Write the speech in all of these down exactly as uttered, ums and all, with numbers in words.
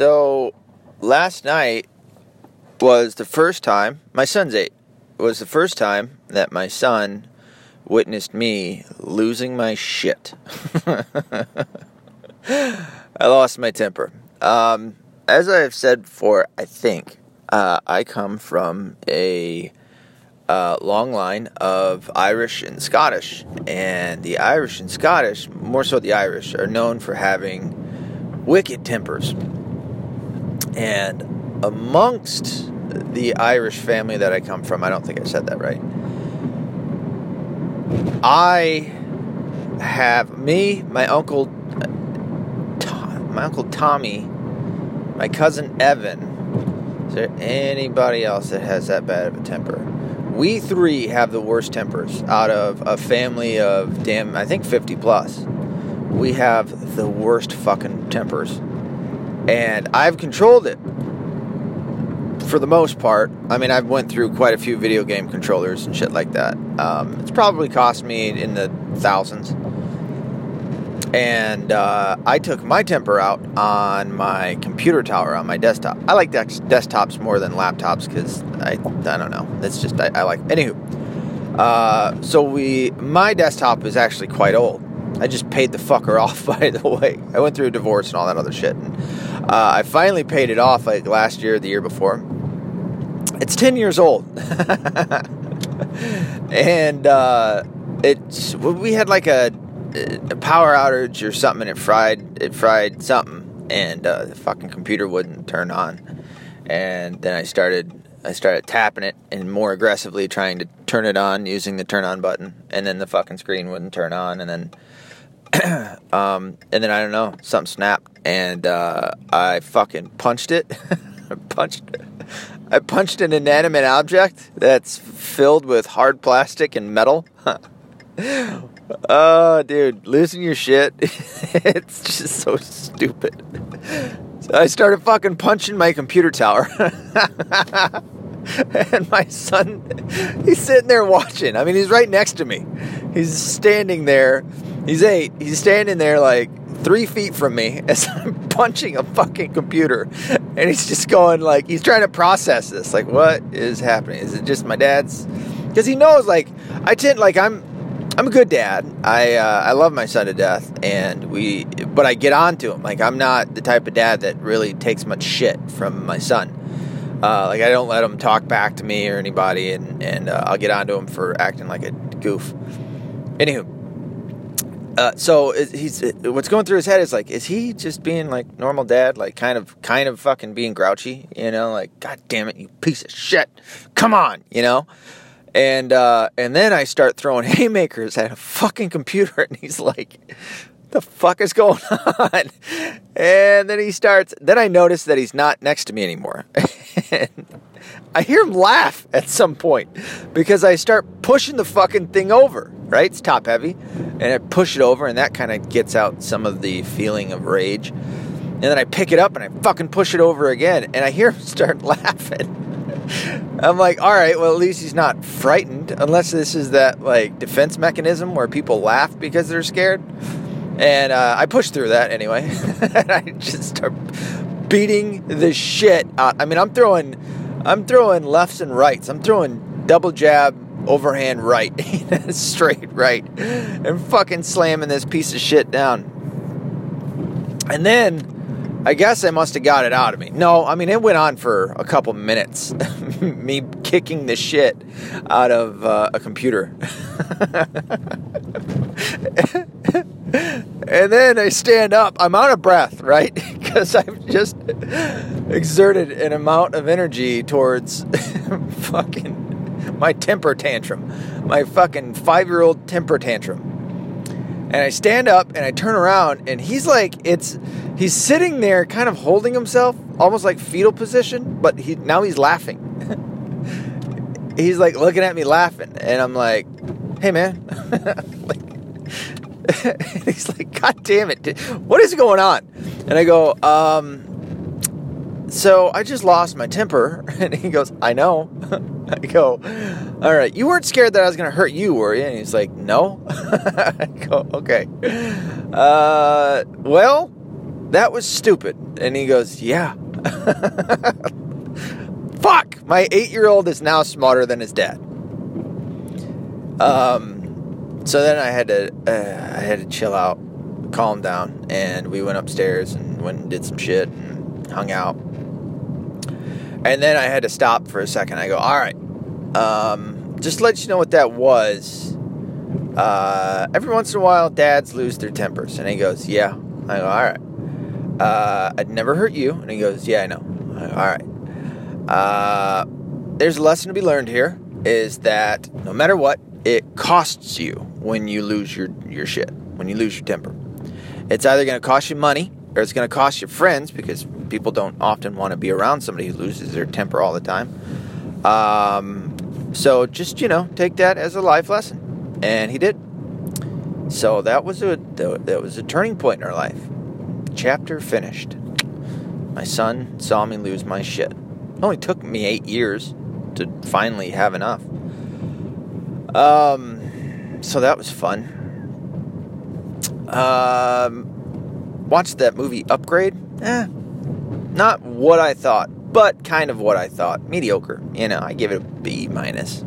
So last night was the first time, my son's eight, was the first time that my son witnessed me losing my shit. I lost my temper. Um, as I have said before, I think, uh, I come from a uh, long line of Irish and Scottish, and the Irish and Scottish, more so the Irish, are known for having wicked tempers. And amongst the Irish family that I come from, I don't think I said that right, I have, me, my uncle, Tom, my uncle Tommy, my cousin Evan, is there anybody else that has that bad of a temper? We three have the worst tempers out of a family of, damn, I think fifty plus. We have the worst fucking tempers. And I've controlled it for the most part. I mean, I've went through quite a few video game controllers and shit like that. Um, it's probably cost me in the thousands. And uh, I took my temper out on my computer tower on my desktop. I like dex- desktops more than laptops because I I don't know. It's just I, I like. Anywho, uh, so we my desktop is actually quite old. I just paid the fucker off, by the way. I went through a divorce and all that other shit. And, uh, I finally paid it off like last year or the year before. It's ten years old. and uh, it's we had like a, a power outage or something, and it fried, it fried something. And uh, the fucking computer wouldn't turn on. And then I started... I started tapping it and more aggressively trying to turn it on using the turn on button, and then the fucking screen wouldn't turn on, and then um, and then I don't know, something snapped, and uh, I fucking punched it. I punched I punched an inanimate object that's filled with hard plastic and metal. Oh, dude, losing your shit. It's just so stupid. So I started fucking punching my computer tower. And my son, he's sitting there watching. I mean, he's right next to me. He's standing there. He's eight. He's standing there like three feet from me as I'm punching a fucking computer. And he's just going like, he's trying to process this. Like, what is happening? Is it just my dad's? Because he knows, like, I tend, like, I'm... I'm a good dad. I uh, I love my son to death, and we. But I get on to him. Like, I'm not the type of dad that really takes much shit from my son. Uh, like, I don't let him talk back to me or anybody, and and uh, I'll get on to him for acting like a goof. Anywho, uh, so he's what's going through his head is like, is he just being like normal dad, like kind of kind of fucking being grouchy, you know? Like, God damn it, you piece of shit! Come on, you know. And uh, and then I start throwing haymakers at a fucking computer, and he's like, the fuck is going on? And then he starts, then I notice that he's not next to me anymore. And I hear him laugh at some point, because I start pushing the fucking thing over, right? It's top heavy, and I push it over, and that kind of gets out some of the feeling of rage. And then I pick it up, and I fucking push it over again, and I hear him start laughing. I'm like, all right, well, at least he's not frightened, unless this is that, like, defense mechanism where people laugh because they're scared. And uh, I pushed through that anyway. And I just start beating the shit out. I mean, I'm throwing, I'm throwing lefts and rights. I'm throwing double jab, overhand right, straight right, and fucking slamming this piece of shit down. And then... I guess I must have got it out of me. No, I mean, it went on for a couple minutes, me kicking the shit out of uh, a computer. And then I stand up. I'm out of breath, right? Because I've just exerted an amount of energy towards fucking my temper tantrum, my fucking five-year-old temper tantrum. And I stand up, and I turn around, and he's like, it's, he's sitting there kind of holding himself, almost like fetal position, but he now he's laughing. He's like looking at me laughing, and I'm like, hey, man. Like, he's like, God damn it, what is going on? And I go, um, so I just lost my temper. And he goes, I know. I go, all right, you weren't scared that I was going to hurt you, were you? And he's like, no. I go, okay. Uh, well, that was stupid. And he goes, yeah. Fuck, my eight-year-old is now smarter than his dad. Um, so then I had to, uh, I had to chill out, calm down, and we went upstairs and went and did some shit and hung out. And then I had to stop for a second. I go, all right, um, just to let you know what that was. Uh, every once in a while, dads lose their tempers. And he goes, yeah. I go, all right. Uh, I'd never hurt you. And he goes, yeah, I know. I go, all right. Uh, there's a lesson to be learned here, is that no matter what, it costs you when you lose your, your shit, when you lose your temper. It's either going to cost you money or it's going to cost your friends, because people don't often want to be around somebody who loses their temper all the time. Um, so just, you know, take that as a life lesson. And he did. So that was a, that was a turning point in our life. Chapter finished. My son saw me lose my shit. It only took me eight years to finally have enough. Um, so that was fun. Um, watched that movie Upgrade. Eh, not what I thought, but kind of what I thought. Mediocre. You know, I give it a B minus.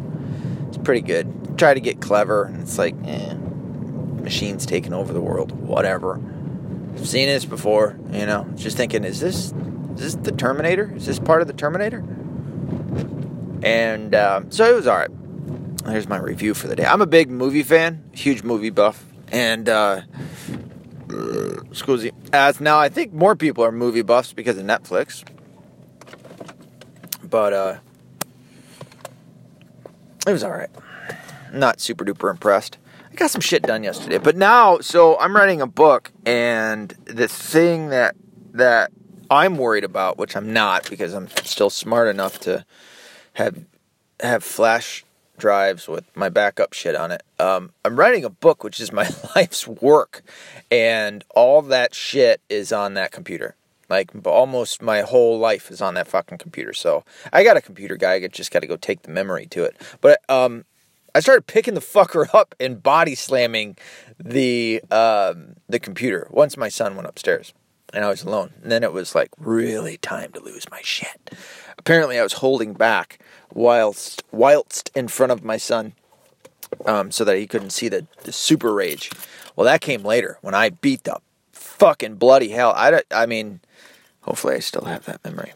It's pretty good. Try to get clever, and it's like, eh, machines taking over the world. Whatever. I've seen this before, you know. Just thinking, is this, is this the Terminator? Is this part of the Terminator? And, um, so it was alright. Here's my review for the day. I'm a big movie fan, huge movie buff, and uh, excuse me. As now, I think more people are movie buffs because of Netflix. But uh, it was all right. Not super duper impressed. I got some shit done yesterday, but now, so I'm writing a book, and the thing that that I'm worried about, which I'm not, because I'm still smart enough to have have flash drives with my backup shit on it. Um, I'm writing a book, which is my life's work, and all that shit is on that computer. Like, almost my whole life is on that fucking computer. So I got a computer guy. I just got to go take the memory to it. But um, I started picking the fucker up and body slamming the um, the computer once my son went upstairs and I was alone. And then it was like really time to lose my shit. Apparently, I was holding back whilst whilst in front of my son, um, so that he couldn't see the, the super rage. Well, that came later when I beat the fucking bloody hell. I, I mean, hopefully I still have that memory.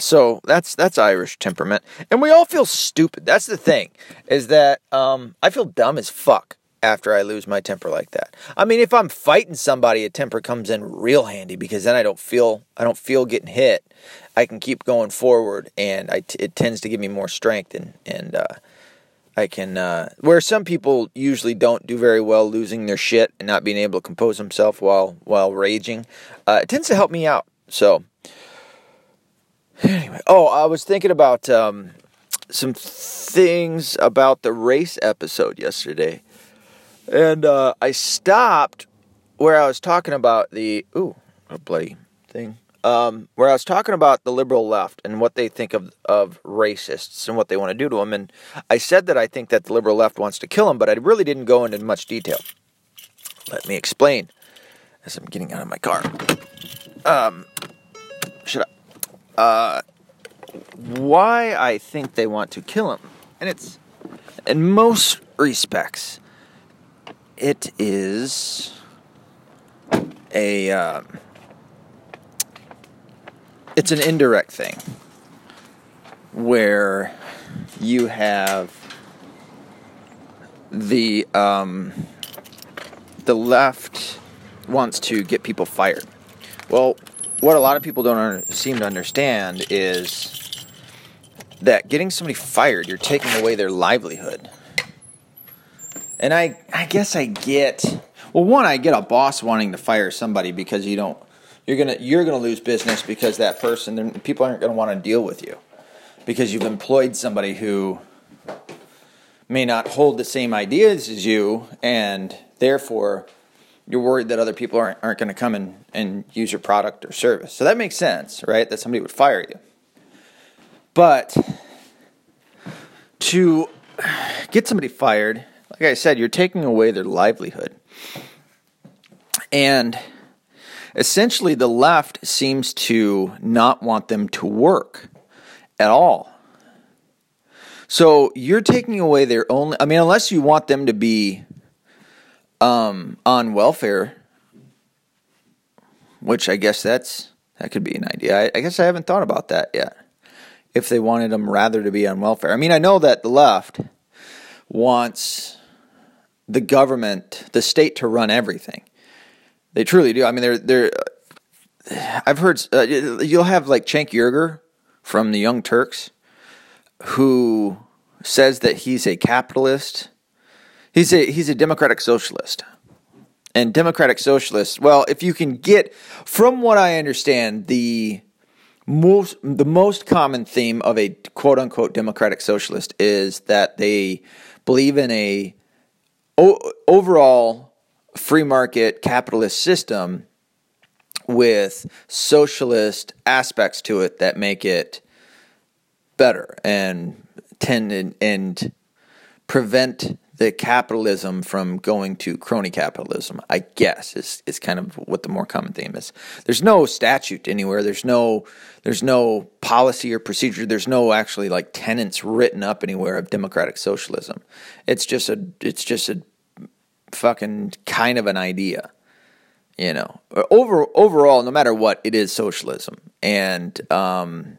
So that's that's Irish temperament. And we all feel stupid. That's the thing, is that um, I feel dumb as fuck after I lose my temper like that. I mean, if I'm fighting somebody, a temper comes in real handy, because then I don't feel I don't feel getting hit. I can keep going forward, and I t- it tends to give me more strength, and and uh, I can uh, where some people usually don't do very well losing their shit and not being able to compose themselves while while raging. Uh, it tends to help me out. So anyway, oh, I was thinking about um, some things about the race episode yesterday. And uh, I stopped where I was talking about the, ooh, a bloody thing, um, where I was talking about the liberal left and what they think of, of racists and what they want to do to them. And I said that I think that the liberal left wants to kill them, but I really didn't go into much detail. Let me explain as I'm getting out of my car. Um, shut up. Uh, why I think they want to kill them. And it's, in most respects, it is a, uh, it's an indirect thing where you have the, um, the left wants to get people fired. Well, what a lot of people don't un- seem to understand is that getting somebody fired, you're taking away their livelihood. And I, I guess I get, well, one, I get a boss wanting to fire somebody because you don't, you're gonna, you're gonna lose business because that person, people aren't gonna want to deal with you because you've employed somebody who may not hold the same ideas as you, and therefore you're worried that other people aren't aren't gonna come and, and use your product or service. So that makes sense, right? That somebody would fire you. But to get somebody fired, like I said, you're taking away their livelihood. And Essentially, the left seems to not want them to work at all. So you're taking away their only, I mean, unless you want them to be um, on welfare, which I guess that's, that could be an idea. I, I guess I haven't thought about that yet. If they wanted them rather to be on welfare. I mean, I know that the left wants the government, the state to run everything. They truly do. I mean, they're, they're, I've heard, uh, you'll have like Cenk Uygur from the Young Turks, who says that he's a capitalist. He's a he's a democratic socialist. And democratic socialists, well, if you can get, from what I understand, the most the most common theme of a quote-unquote democratic socialist is that they believe in a o- overall free market capitalist system with socialist aspects to it that make it better and tend and, and prevent the capitalism from going to crony capitalism, I guess, is is kind of what the more common theme is. There's no statute anywhere. There's no there's no policy or procedure. There's no actually like tenets written up anywhere of democratic socialism. It's just a it's just a fucking kind of an idea, you know. Over overall, no matter what, it is socialism. And um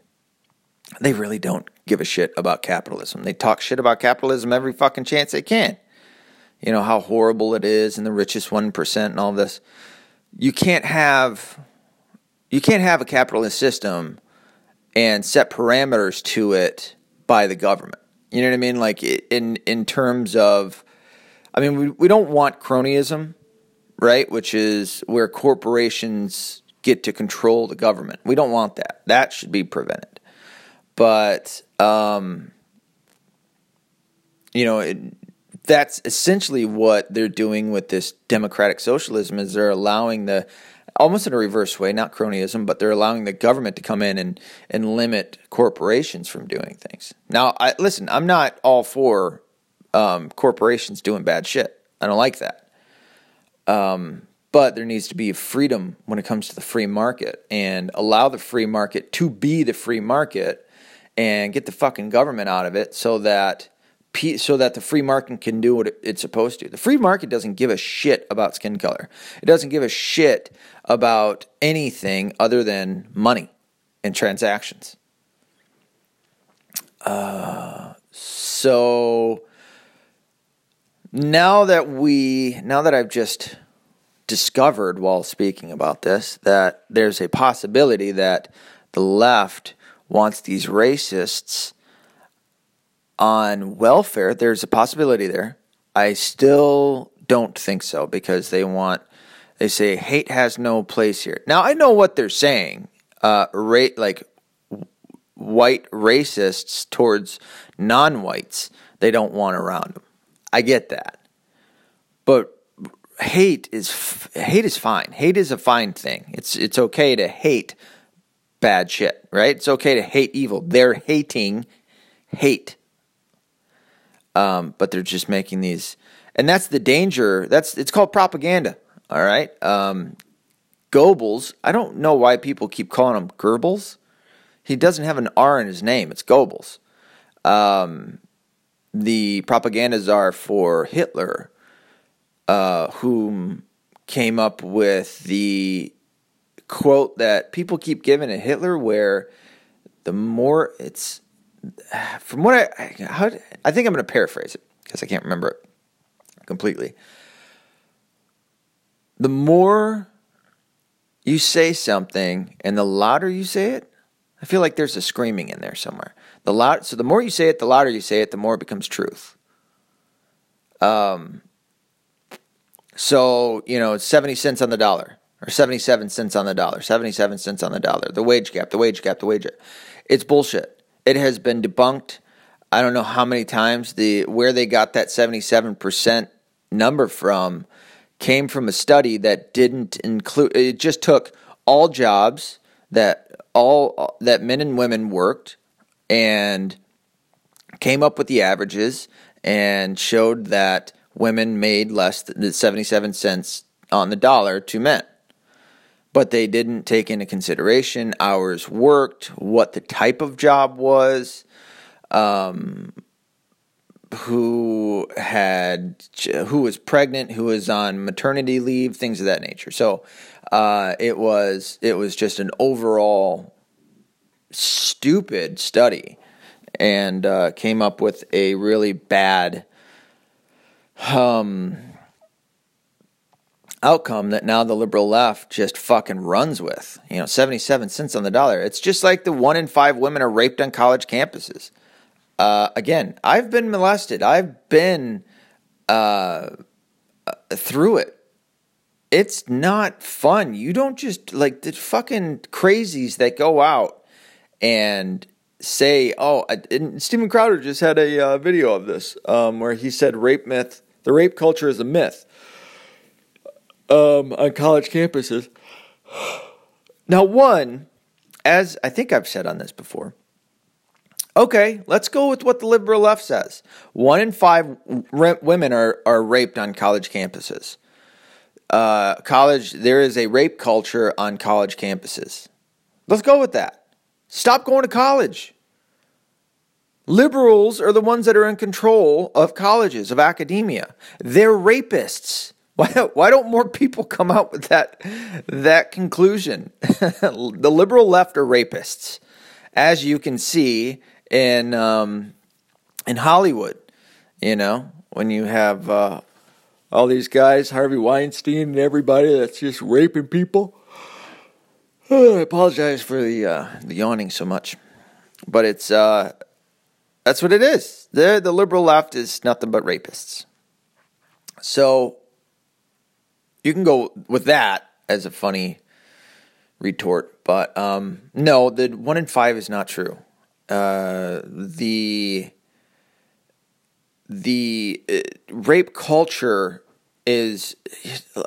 they really don't give a shit about capitalism. They talk shit about capitalism every fucking chance they can. You know, how horrible it is and the richest one percent and all this. You can't have you can't have a capitalist system and set parameters to it by the government. You know what I mean? Like in in terms of, I mean, we, we don't want cronyism, right? Which is where corporations get to control the government. We don't want that. That should be prevented. But, um, you know, it, that's essentially what they're doing with this democratic socialism is they're allowing the, almost in a reverse way, not cronyism, but they're allowing the government to come in and, and limit corporations from doing things. Now, I, listen, I'm not all for um, corporations doing bad shit. I don't like that. Um, but there needs to be freedom when it comes to the free market and allow the free market to be the free market and get the fucking government out of it so that so that the free market can do what it's supposed to. The free market doesn't give a shit about skin color. It doesn't give a shit about anything other than money and transactions. Uh, so now that we, now that I've just discovered while speaking about this that there's a possibility that the left wants these racists on welfare. There's a possibility there. I still don't think so because they want, they say hate has no place here. Now I know what they're saying, uh, ra- like w- white racists towards non-whites, they don't want around them. I get that. But hate is hate is fine. Hate is a fine thing. It's it's okay to hate bad shit, right? It's okay to hate evil. They're hating hate. Um, but they're just making these, and that's the danger. That's it's called propaganda. All right, um, Goebbels. I don't know why people keep calling him Goebbels. He doesn't have an R in his name. It's Goebbels. Um, the propaganda czar for Hitler, uh, whom came up with the quote that people keep giving to Hitler, where the more it's, from what I, how, I think I'm going to paraphrase it because I can't remember it completely. The more you say something and the louder you say it, I feel like there's a screaming in there somewhere. The loud, so the more you say it, the louder you say it, the more it becomes truth. Um. So, you know, it's seventy cents on the dollar or seventy-seven cents on the dollar, seventy-seven cents on the dollar, the wage gap, the wage gap, the wage gap. It's bullshit. It has been debunked. I don't know how many times the where they got that seventy-seven percent number from came from a study that didn't include, it just took all jobs that all that men and women worked and came up with the averages and showed that women made less than seventy-seven cents on the dollar to men. but they didn't take into consideration hours worked, what the type of job was, um, who had who was pregnant, who was on maternity leave, things of that nature. So uh, it was it was just an overall stupid study, and uh, came up with a really bad um. outcome that now the liberal left just fucking runs with. You know, seventy-seven cents on the dollar. It's just like the one in five women are raped on college campuses. Uh, again, I've been molested. I've been uh, through it. It's not fun. You don't just, like, the fucking crazies that go out and say, oh, and Steven Crowder just had a uh, video of this um, where he said rape myth, the rape culture is a myth. Um, on college campuses. Now, one, as I think I've said on this before, okay, let's go with what the liberal left says. One in five r- women are, are raped on college campuses. Uh, college, there is a rape culture on college campuses. Let's go with that. Stop going to college. Liberals are the ones that are in control of colleges, of academia. They're rapists. Why, why don't more people come out with that that conclusion? The liberal left are rapists, as you can see in um, in Hollywood. You know, when you have uh, all these guys, Harvey Weinstein and everybody that's just raping people. Oh, I apologize for the uh, the yawning so much, but it's uh, that's what it is. The the liberal left is nothing but rapists. So. You can go with that as a funny retort, but um, no, the one in five is not true. Uh, the the uh, rape culture is,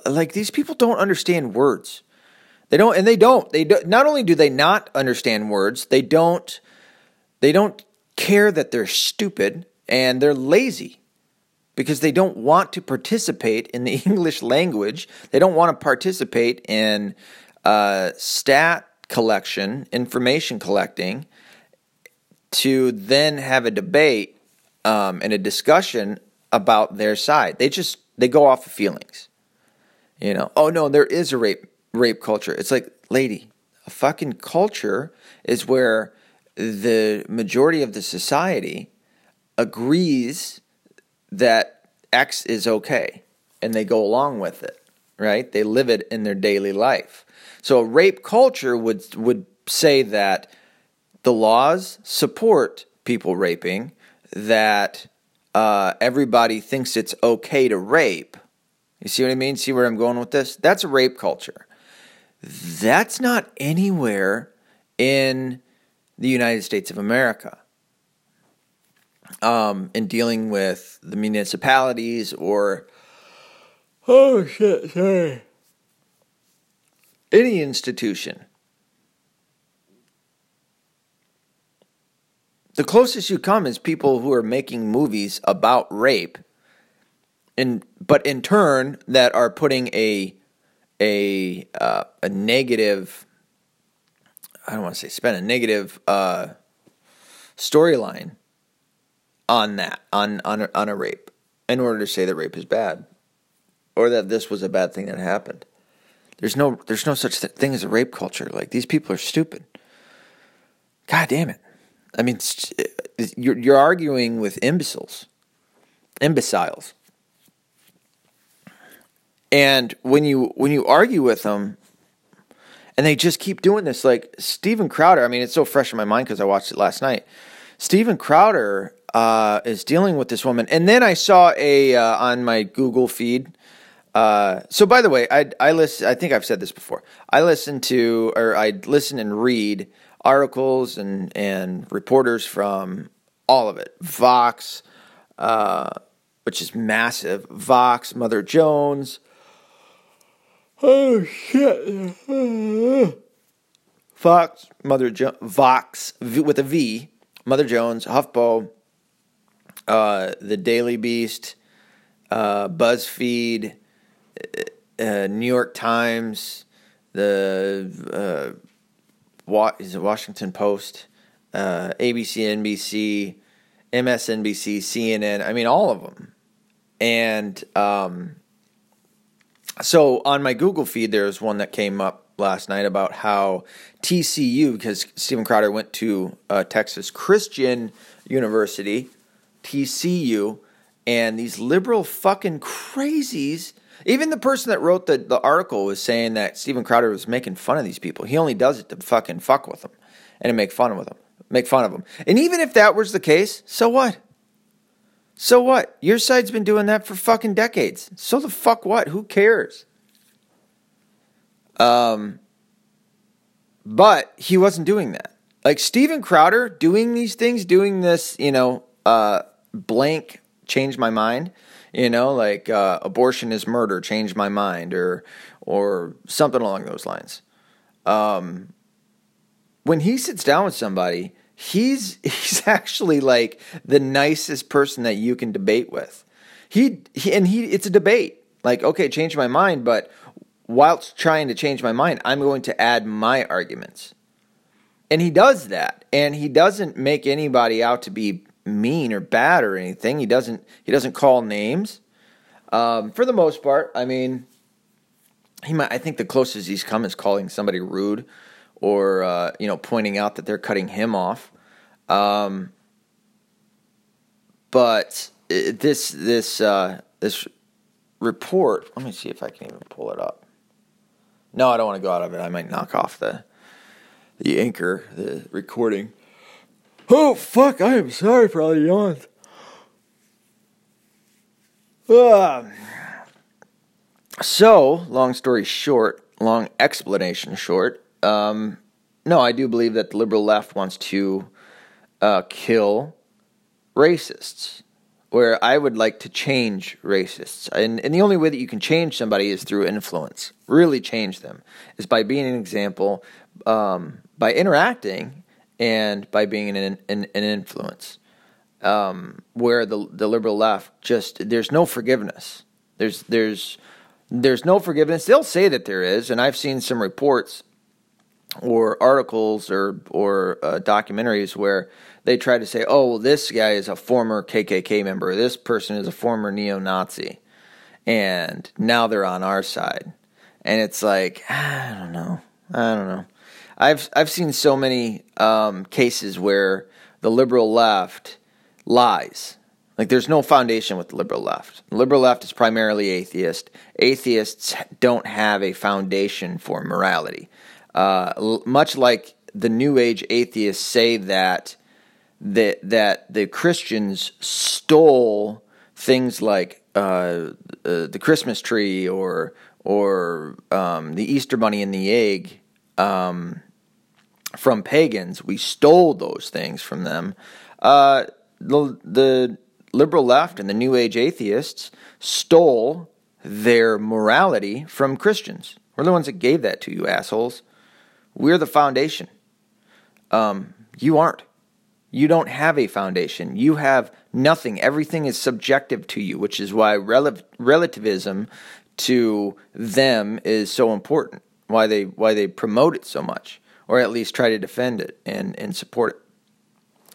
like, these people don't understand words. They don't, and they don't. They do, not only do they not understand words, they don't. They don't care that they're stupid, and they're lazy. Because they don't want to participate in the English language. They don't want to participate in uh, stat collection, information collecting, to then have a debate um, and a discussion about their side. They just they go off of feelings. You know, oh no, there is a rape rape culture. It's like, lady, a fucking culture is where the majority of the society agrees that X is okay, and they go along with it, right? They live it in their daily life. So a rape culture would would say that the laws support people raping, that uh, everybody thinks it's okay to rape. You see what I mean? See where I'm going with this? That's a rape culture. That's not anywhere in the United States of America. Um, in dealing with the municipalities or oh shit, sorry, any institution. The closest you come is people who are making movies about rape, and but in turn that are putting a a uh, a negative. I don't want to say spin a negative uh, storyline. On that, on on a, on a rape, in order to say that rape is bad, or that this was a bad thing that happened. There's no there's no such th- thing as a rape culture. Like, these people are stupid. God damn it! I mean, you're you're arguing with imbeciles, imbeciles, and when you when you argue with them, and they just keep doing this. Like Steven Crowder. I mean, it's so fresh in my mind because I watched it last night. Steven Crowder. Uh, is dealing with this woman, and then I saw a uh, on my Google feed. Uh, so, by the way, I I listen. I think I've said this before. I listen to, or I listen and read articles and and reporters from all of it. Vox, uh, which is massive. Vox, Mother Jones. Oh shit! Fox, Mother Jones, Vox with a V. Mother Jones, HuffPo. Uh, the Daily Beast, uh, BuzzFeed, uh, New York Times, the uh, wa- is it Washington Post, uh, A B C, N B C, M S N B C, C N N. I mean, all of them. And um, so on my Google feed, there's one that came up last night about how T C U, because Steven Crowder went to uh, Texas Christian University, T C U, and these liberal fucking crazies. Even the person that wrote the, the article was saying that Steven Crowder was making fun of these people. He only does it to fucking fuck with them and to make fun with them, make fun of them. And even if that was the case, so what? So what? Your side's been doing that for fucking decades. So the fuck what? Who cares? Um, but he wasn't doing that. Like Steven Crowder doing these things, doing this, you know, uh, blank change my mind, you know, like uh, abortion is murder, change my mind, or or something along those lines. Um, when he sits down with somebody, he's he's actually like the nicest person that you can debate with. He, he and he, it's a debate. Like, okay, change my mind, but whilst trying to change my mind, I'm going to add my arguments. And he does that. And he doesn't make anybody out to be mean or bad or anything. He doesn't he doesn't call names. Um, for the most part, I mean, he might I think the closest he's come is calling somebody rude or uh, you know, pointing out that they're cutting him off. Um, but this this uh, this report, let me see if I can even pull it up. No, I don't want to go out of it. I might knock off the the anchor, the recording. Oh, fuck, I am sorry for all the yawns. Uh, so, long story short, long explanation short, um, no, I do believe that the liberal left wants to uh, kill racists, where I would like to change racists. And, and the only way that you can change somebody is through influence. Really change them is by being an example, um, by interacting, and by being an, an, an influence. Um, where the, the liberal left just, there's no forgiveness. There's, there's, there's no forgiveness. They'll say that there is, and I've seen some reports or articles or or uh, documentaries where they try to say, oh, well, this guy is a former K K K member. This person is a former neo-Nazi. And now they're on our side. And it's like, I don't know. I don't know. I've I've seen so many um, cases where the liberal left lies. Like there's no foundation with the liberal left. The liberal left is primarily atheist. Atheists don't have a foundation for morality. Uh, l- much like the New Age atheists say that that that the Christians stole things like uh, uh, the Christmas tree or or um, the Easter bunny and the egg. Um, from pagans, we stole those things from them. Uh, the, the liberal left and the New Age atheists stole their morality from Christians. We're the ones that gave that to you, assholes. We're the foundation. Um, you aren't. You don't have a foundation. You have nothing. Everything is subjective to you, which is why rel- relativism to them is so important. Why they why they promote it so much, or at least try to defend it and, and support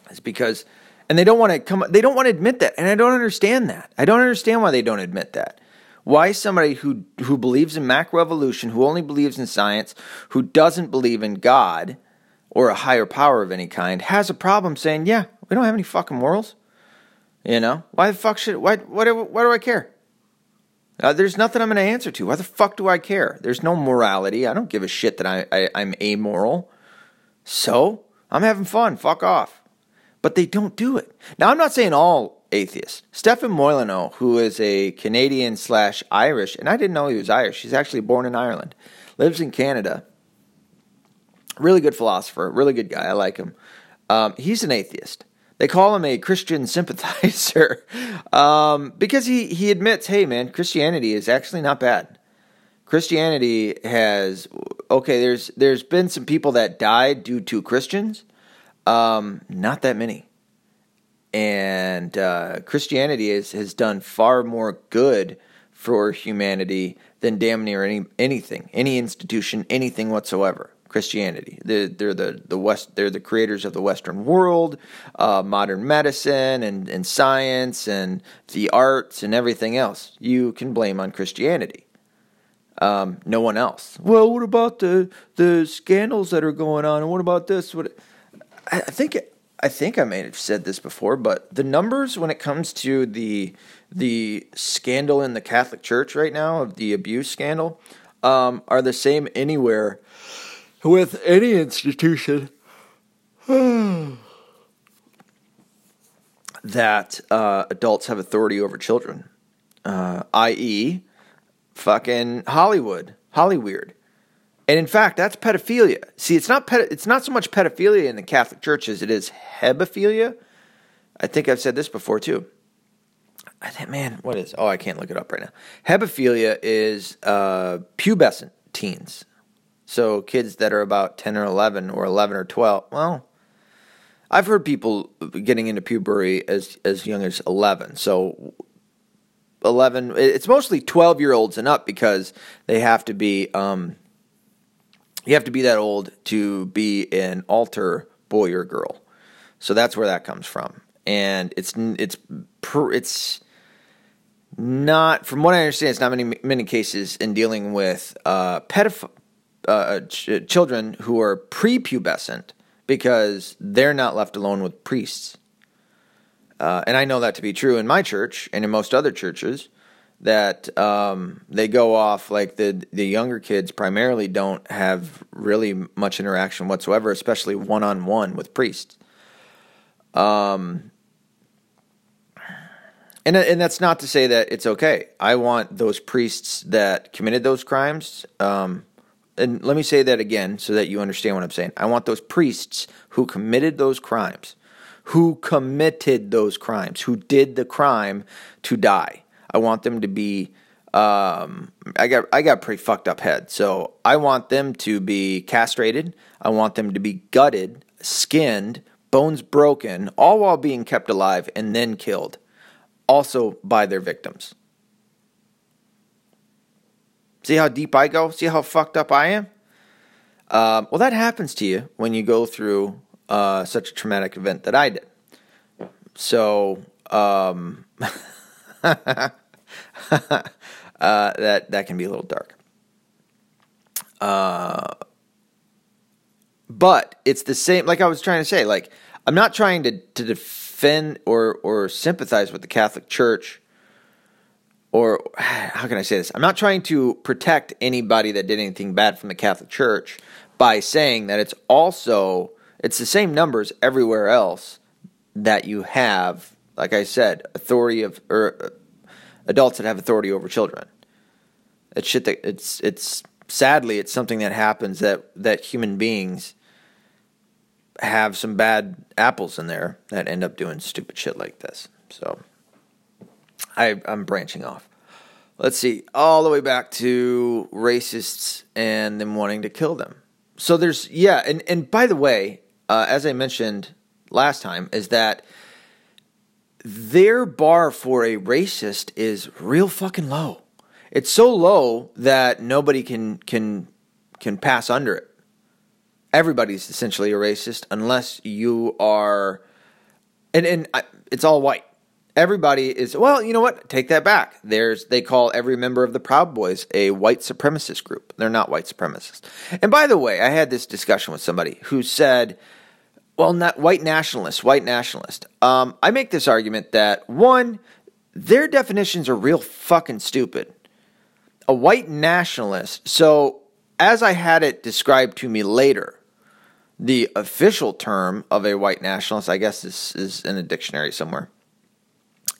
it, is because, and they don't want to come. They don't want to admit that, and I don't understand that. I don't understand why they don't admit that. Why somebody who who believes in macroevolution, who only believes in science, who doesn't believe in God or a higher power of any kind, has a problem saying, "Yeah, we don't have any fucking morals." You know, why the fuck should why why do, why do I care? Uh, there's nothing I'm going to answer to. Why the fuck do I care? There's no morality. I don't give a shit that I, I, I'm amoral. So I'm having fun. Fuck off. But they don't do it. Now, I'm not saying all atheists. Stephen Molyneux, who is a Canadian slash Irish, and I didn't know he was Irish. He's actually born in Ireland, lives in Canada. Really good philosopher. Really good guy. I like him. Um, he's an atheist. They call him a Christian sympathizer um, because he, he admits, hey, man, Christianity is actually not bad. Christianity has, okay, there's there's been some people that died due to Christians, um, not that many. And uh, Christianity is, has done far more good for humanity than damn near any anything, any institution, anything whatsoever. Christianity. They're, they're the the West. They're the creators of the Western world, uh, modern medicine and, and science and the arts and everything else. You can blame on Christianity. Um, no one else. Well, what about the the scandals that are going on? And what about this? What I, I think I think I may have said this before, but the numbers when it comes to the the scandal in the Catholic Church right now of the abuse scandal um, are the same anywhere. With any institution that uh, adults have authority over children, uh, that is, fucking Hollywood, Hollyweird, and in fact, that's pedophilia. See, it's not ped- it's not so much pedophilia in the Catholic Church as it is hebephilia. I think I've said this before too. I think, man, what is? Oh, I can't look it up right now. Hebephilia is uh, pubescent teens. So kids that are about ten or eleven or eleven or twelve, well, I've heard people getting into puberty as, as young as eleven. So eleven, it's mostly twelve-year-olds and up because they have to be, um, you have to be that old to be an altar boy or girl. So that's where that comes from. And it's, it's, it's not, from what I understand, it's not many, many cases in dealing with uh, pedophilia. Uh, ch- children who are prepubescent because they're not left alone with priests. Uh, and I know that to be true in my church and in most other churches that um, they go off like the, the younger kids primarily don't have really much interaction whatsoever, especially one-on-one with priests. Um, and, and that's not to say that it's okay. I want those priests that committed those crimes um, and let me say that again so that you understand what I'm saying. I want those priests who committed those crimes, who committed those crimes, who did the crime to die. I want them to be um, – I got I got a pretty fucked up head. So I want them to be castrated. I want them to be gutted, skinned, bones broken, all while being kept alive and then killed, also by their victims. See how deep I go? See how fucked up I am? Uh, well, that happens to you when you go through uh, such a traumatic event that I did. So um, uh, that that can be a little dark. Uh, but it's the same. Like I was trying to say, like I'm not trying to, to defend or or sympathize with the Catholic Church. Or how can I say this? I'm not trying to protect anybody that did anything bad from the Catholic Church by saying that it's also, it's the same numbers everywhere else that you have, like I said, authority of, or adults that have authority over children. It's shit that, it's, it's, sadly, it's something that happens that, that human beings have some bad apples in there that end up doing stupid shit like this. So I, I'm branching off. Let's see, all the way back to racists and them wanting to kill them. So there's, yeah, and, and by the way, uh, as I mentioned last time, is that their bar for a racist is real fucking low. It's so low that nobody can can can pass under it. Everybody's essentially a racist unless you are, and, and I, it's all white. Everybody is, well, you know what? Take that back. There's, they call every member of the Proud Boys a white supremacist group. They're not white supremacists. And by the way, I had this discussion with somebody who said, well, not white nationalist, white nationalist. Um, I make this argument that, one, their definitions are real fucking stupid. A white nationalist, so as I had it described to me later, the official term of a white nationalist, I guess this is in a dictionary somewhere,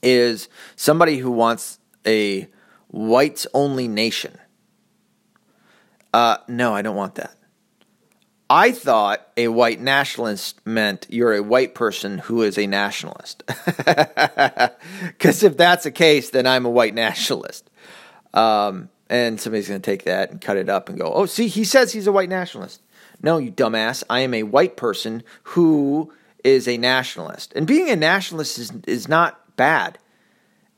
is somebody who wants a whites-only nation. Uh, no, I don't want that. I thought a white nationalist meant you're a white person who is a nationalist. Because if that's the case, then I'm a white nationalist. Um, and somebody's going to take that and cut it up and go, oh, see, he says he's a white nationalist. No, you dumbass. I am a white person who is a nationalist. And being a nationalist is, is not bad.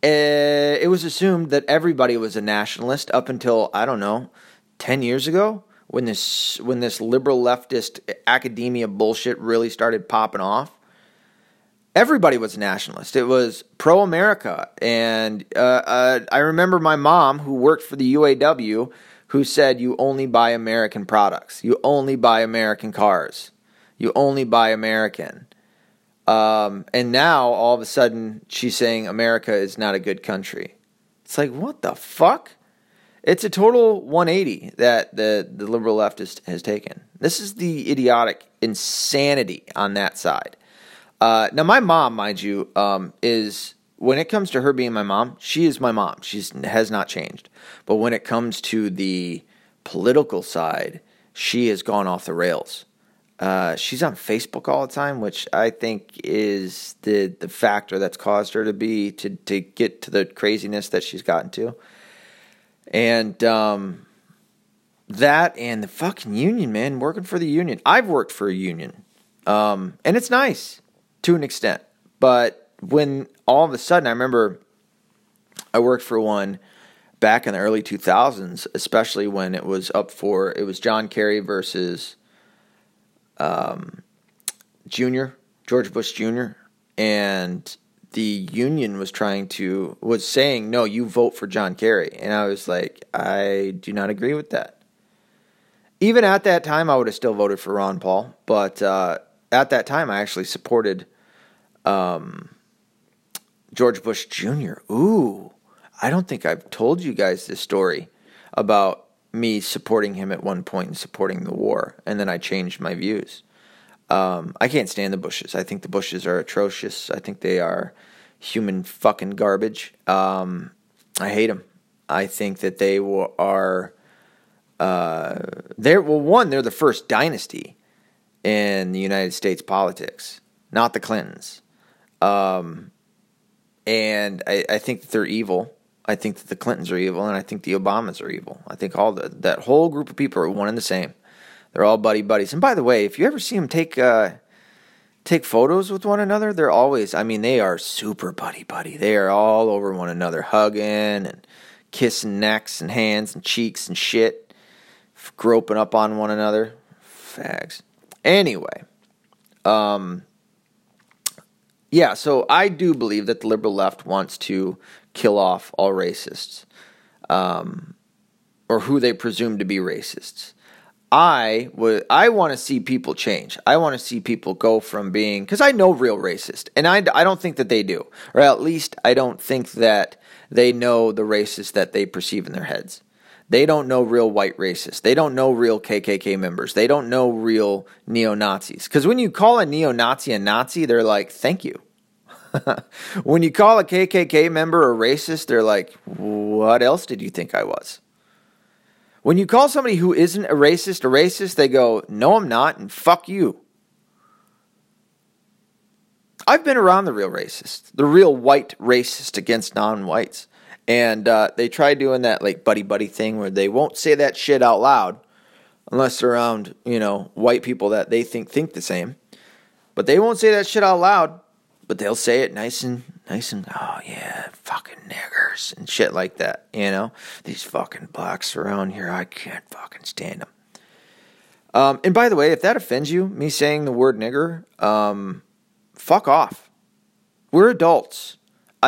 it was assumed that everybody was a nationalist up until, I don't know, ten years ago when this when this liberal leftist academia bullshit really started popping off. Everybody was a nationalist. It was pro-America. And uh, uh, I remember my mom, who worked for the U A W, who said, you only buy American products. You only buy American cars. You only buy American. Um, and now, all of a sudden, she's saying America is not a good country. It's like, what the fuck? It's a total one eighty that the, the liberal leftist has taken. This is the idiotic insanity on that side. Uh, now, my mom, mind you, um, is, when it comes to her being my mom, she is my mom. She has not changed. But when it comes to the political side, she has gone off the rails. Uh, she's on Facebook all the time, which I think is the the factor that's caused her to be to to get to the craziness that she's gotten to. And um, that and the fucking union, man, working for the union. I've worked for a union, um, and it's nice. To an extent, but when all of a sudden, I remember I worked for one back in the early two thousands, especially when it was up for, it was John Kerry versus um, Junior, George Bush Junior, and the union was trying to, was saying, no, you vote for John Kerry, and I was like, I do not agree with that. Even at that time, I would have still voted for Ron Paul, but uh, at that time, I actually supported Um, George Bush Junior Ooh, I don't think I've told you guys this story about me supporting him at one point and supporting the war, and then I changed my views. Um, I can't stand the Bushes. I think the Bushes are atrocious. I think they are human fucking garbage. Um, I hate them. I think that they will, are uh, they're well, one, they're the first dynasty in the United States politics, not the Clintons. Um, and I, I think that they're evil. I think that the Clintons are evil, and I think the Obamas are evil. I think all the, that whole group of people are one and the same. They're all buddy buddies. And by the way, if you ever see them take uh, take photos with one another, they're always, I mean, they are super buddy buddy. They are all over one another, hugging and kissing necks and hands and cheeks and shit, groping up on one another. Fags. Anyway, um. Yeah, so I do believe that the liberal left wants to kill off all racists, um, or who they presume to be racists. I would, I want to see people change. I want to see people go from being, because I know real racists, and I, I don't think that they do, or at least I don't think that they know the racists that they perceive in their heads. They don't know real white racists. They don't know real K K K members. They don't know real neo-Nazis. Because when you call a neo-Nazi a Nazi, they're like, thank you. When you call a K K K member a racist, they're like, what else did you think I was? When you call somebody who isn't a racist a racist, they go, no, I'm not, and fuck you. I've been around the real racists, the real white racist against non-whites. And uh, they try doing that like buddy-buddy thing where they won't say that shit out loud unless they're around, you know, white people that they think think the same. But they won't say that shit out loud, but they'll say it nice and, nice and, oh yeah, fucking niggers and shit like that, you know. These fucking blacks around here, I can't fucking stand them. Um, and by the way, if that offends you, me saying the word nigger, um, fuck off. We're adults.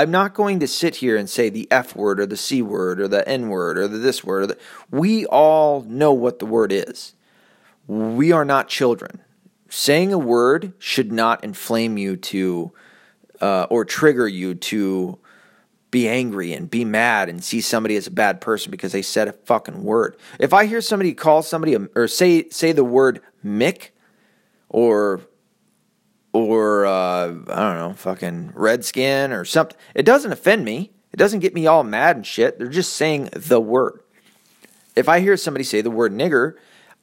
I'm not going to sit here and say the F word or the C word or the N word or the this word. Or the, we all know what the word is. We are not children. Saying a word should not inflame you to uh, or trigger you to be angry and be mad and see somebody as a bad person because they said a fucking word. If I hear somebody call somebody a, or say say the word Mick or Or, uh, I don't know, fucking redskin or something. It doesn't offend me. It doesn't get me all mad and shit. They're just saying the word. If I hear somebody say the word nigger,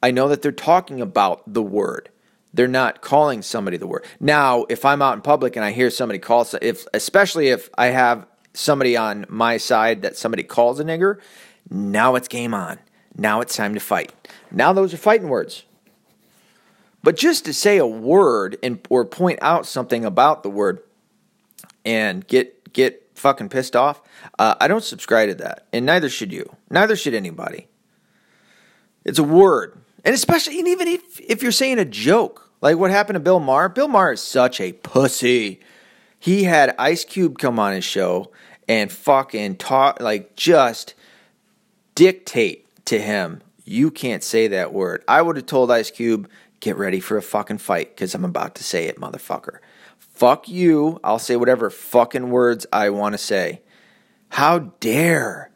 I know that they're talking about the word. They're not calling somebody the word. Now, if I'm out in public and I hear somebody call, if especially if I have somebody on my side that somebody calls a nigger, now it's game on. Now it's time to fight. Now those are fighting words. But just to say a word and or point out something about the word and get get fucking pissed off. Uh, I don't subscribe to that, and neither should you. Neither should anybody. It's a word, and especially and even if, if you're saying a joke, like what happened to Bill Maher. Bill Maher is such a pussy. He had Ice Cube come on his show and fucking talk, like just dictate to him, you can't say that word. I would have told Ice Cube, get ready for a fucking fight because I'm about to say it, motherfucker. Fuck you. I'll say whatever fucking words I want to say. How dare.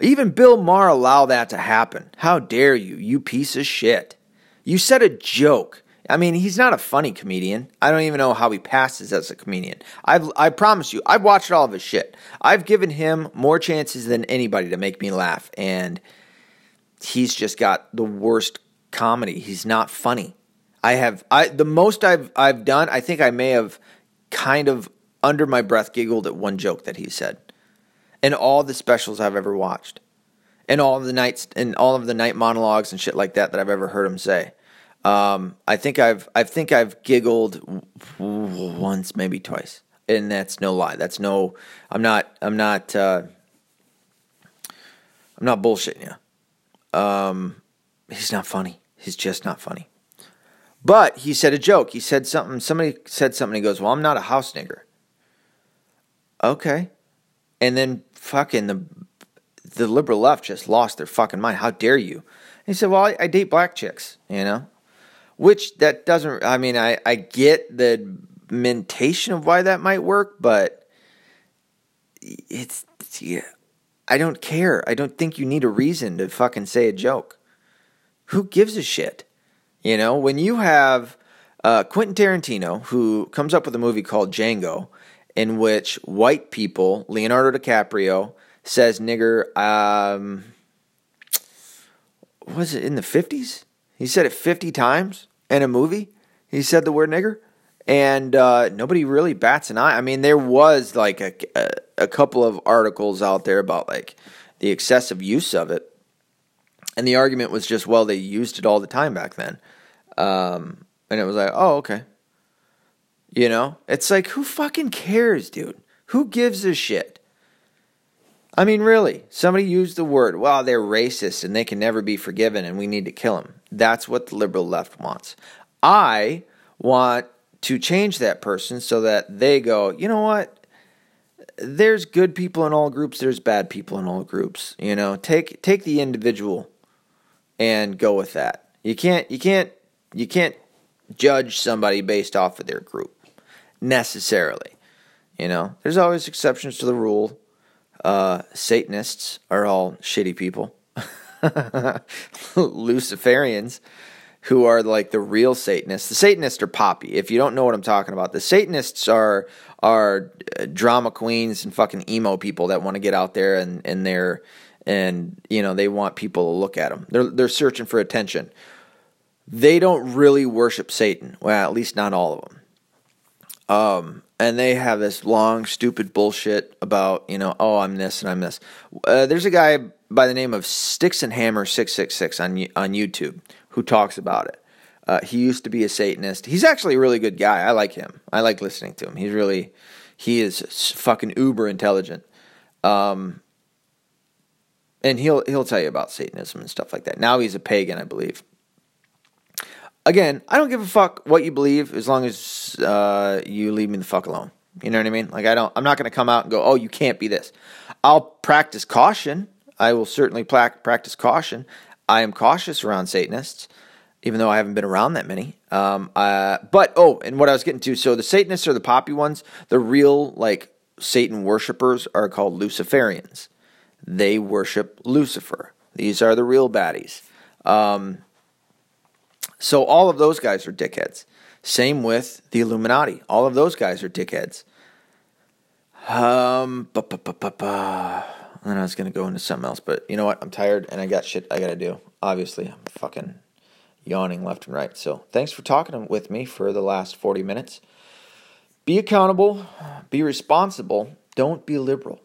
Even Bill Maher allow that to happen. How dare you, you piece of shit. You said a joke. I mean, he's not a funny comedian. I don't even know how he passes as a comedian. I've, I promise you, I've watched all of his shit. I've given him more chances than anybody to make me laugh. And he's just got the worst comedy. He's not funny. I have I the most I've I've done, I think I may have kind of under my breath giggled at one joke that he said. And all the specials I've ever watched. And all of the nights and all of the night monologues and shit like that that I've ever heard him say. Um, I think I've I think I've giggled once, maybe twice. And that's no lie. That's no I'm not I'm not uh, I'm not bullshitting you. Um, he's not funny. He's just not funny. But he said a joke. He said something. Somebody said something. He goes, well, I'm not a house nigger. Okay. And then fucking the the liberal left just lost their fucking mind. How dare you? And he said, well, I, I date black chicks, you know? Which that doesn't, I mean, I, I get the mentation of why that might work, but it's, it's yeah, I don't care. I don't think you need a reason to fucking say a joke. Who gives a shit? You know, when you have uh, Quentin Tarantino, who comes up with a movie called Django, in which white people, Leonardo DiCaprio, says nigger, um, was it in the fifties? He said it fifty times in a movie. He said the word nigger. And uh, nobody really bats an eye. I mean, there was like a, a, a couple of articles out there about like the excessive use of it. And the argument was just, well, they used it all the time back then. Um, and it was like, oh, okay. You know? It's like, who fucking cares, dude? Who gives a shit? I mean, really. Somebody used the word, well, they're racist and they can never be forgiven and we need to kill them. That's what the liberal left wants. I want to change that person so that they go, you know what? There's good people in all groups. There's bad people in all groups. You know? Take, take the individual and go with that. You can't you can't you can't judge somebody based off of their group necessarily. You know, there's always exceptions to the rule. Uh, Satanists are all shitty people. Luciferians, who are like the real Satanists. The Satanists are poppy. If you don't know what I'm talking about, the Satanists are are drama queens and fucking emo people that want to get out there and and they're And, you know, they want people to look at them. They're, they're searching for attention. They don't really worship Satan. Well, at least not all of them. Um, and they have this long, stupid bullshit about, you know, oh, I'm this and I'm this. Uh, there's a guy by the name of Sticks and Hammer six six six on, on YouTube who talks about it. Uh, he used to be a Satanist. He's actually a really good guy. I like him. I like listening to him. He's really, he is fucking uber intelligent. Um... And he'll he'll tell you about Satanism and stuff like that. Now he's a pagan, I believe. Again, I don't give a fuck what you believe as long as uh, you leave me the fuck alone. You know what I mean? Like I don't. I'm not going to come out and go, oh, you can't be this. I'll practice caution. I will certainly pra- practice caution. I am cautious around Satanists, even though I haven't been around that many. Um, uh, but oh, and what I was getting to. So the Satanists are the poppy ones. The real like Satan worshipers are called Luciferians. They worship Lucifer. These are the real baddies. Um, so all of those guys are dickheads. Same with the Illuminati. All of those guys are dickheads. Um, ba, ba, ba, ba, ba. And I was going to go into something else, but you know what? I'm tired and I got shit I got to do. Obviously, I'm fucking yawning left and right. So thanks for talking with me for the last forty minutes. Be accountable. Be responsible. Don't be liberal.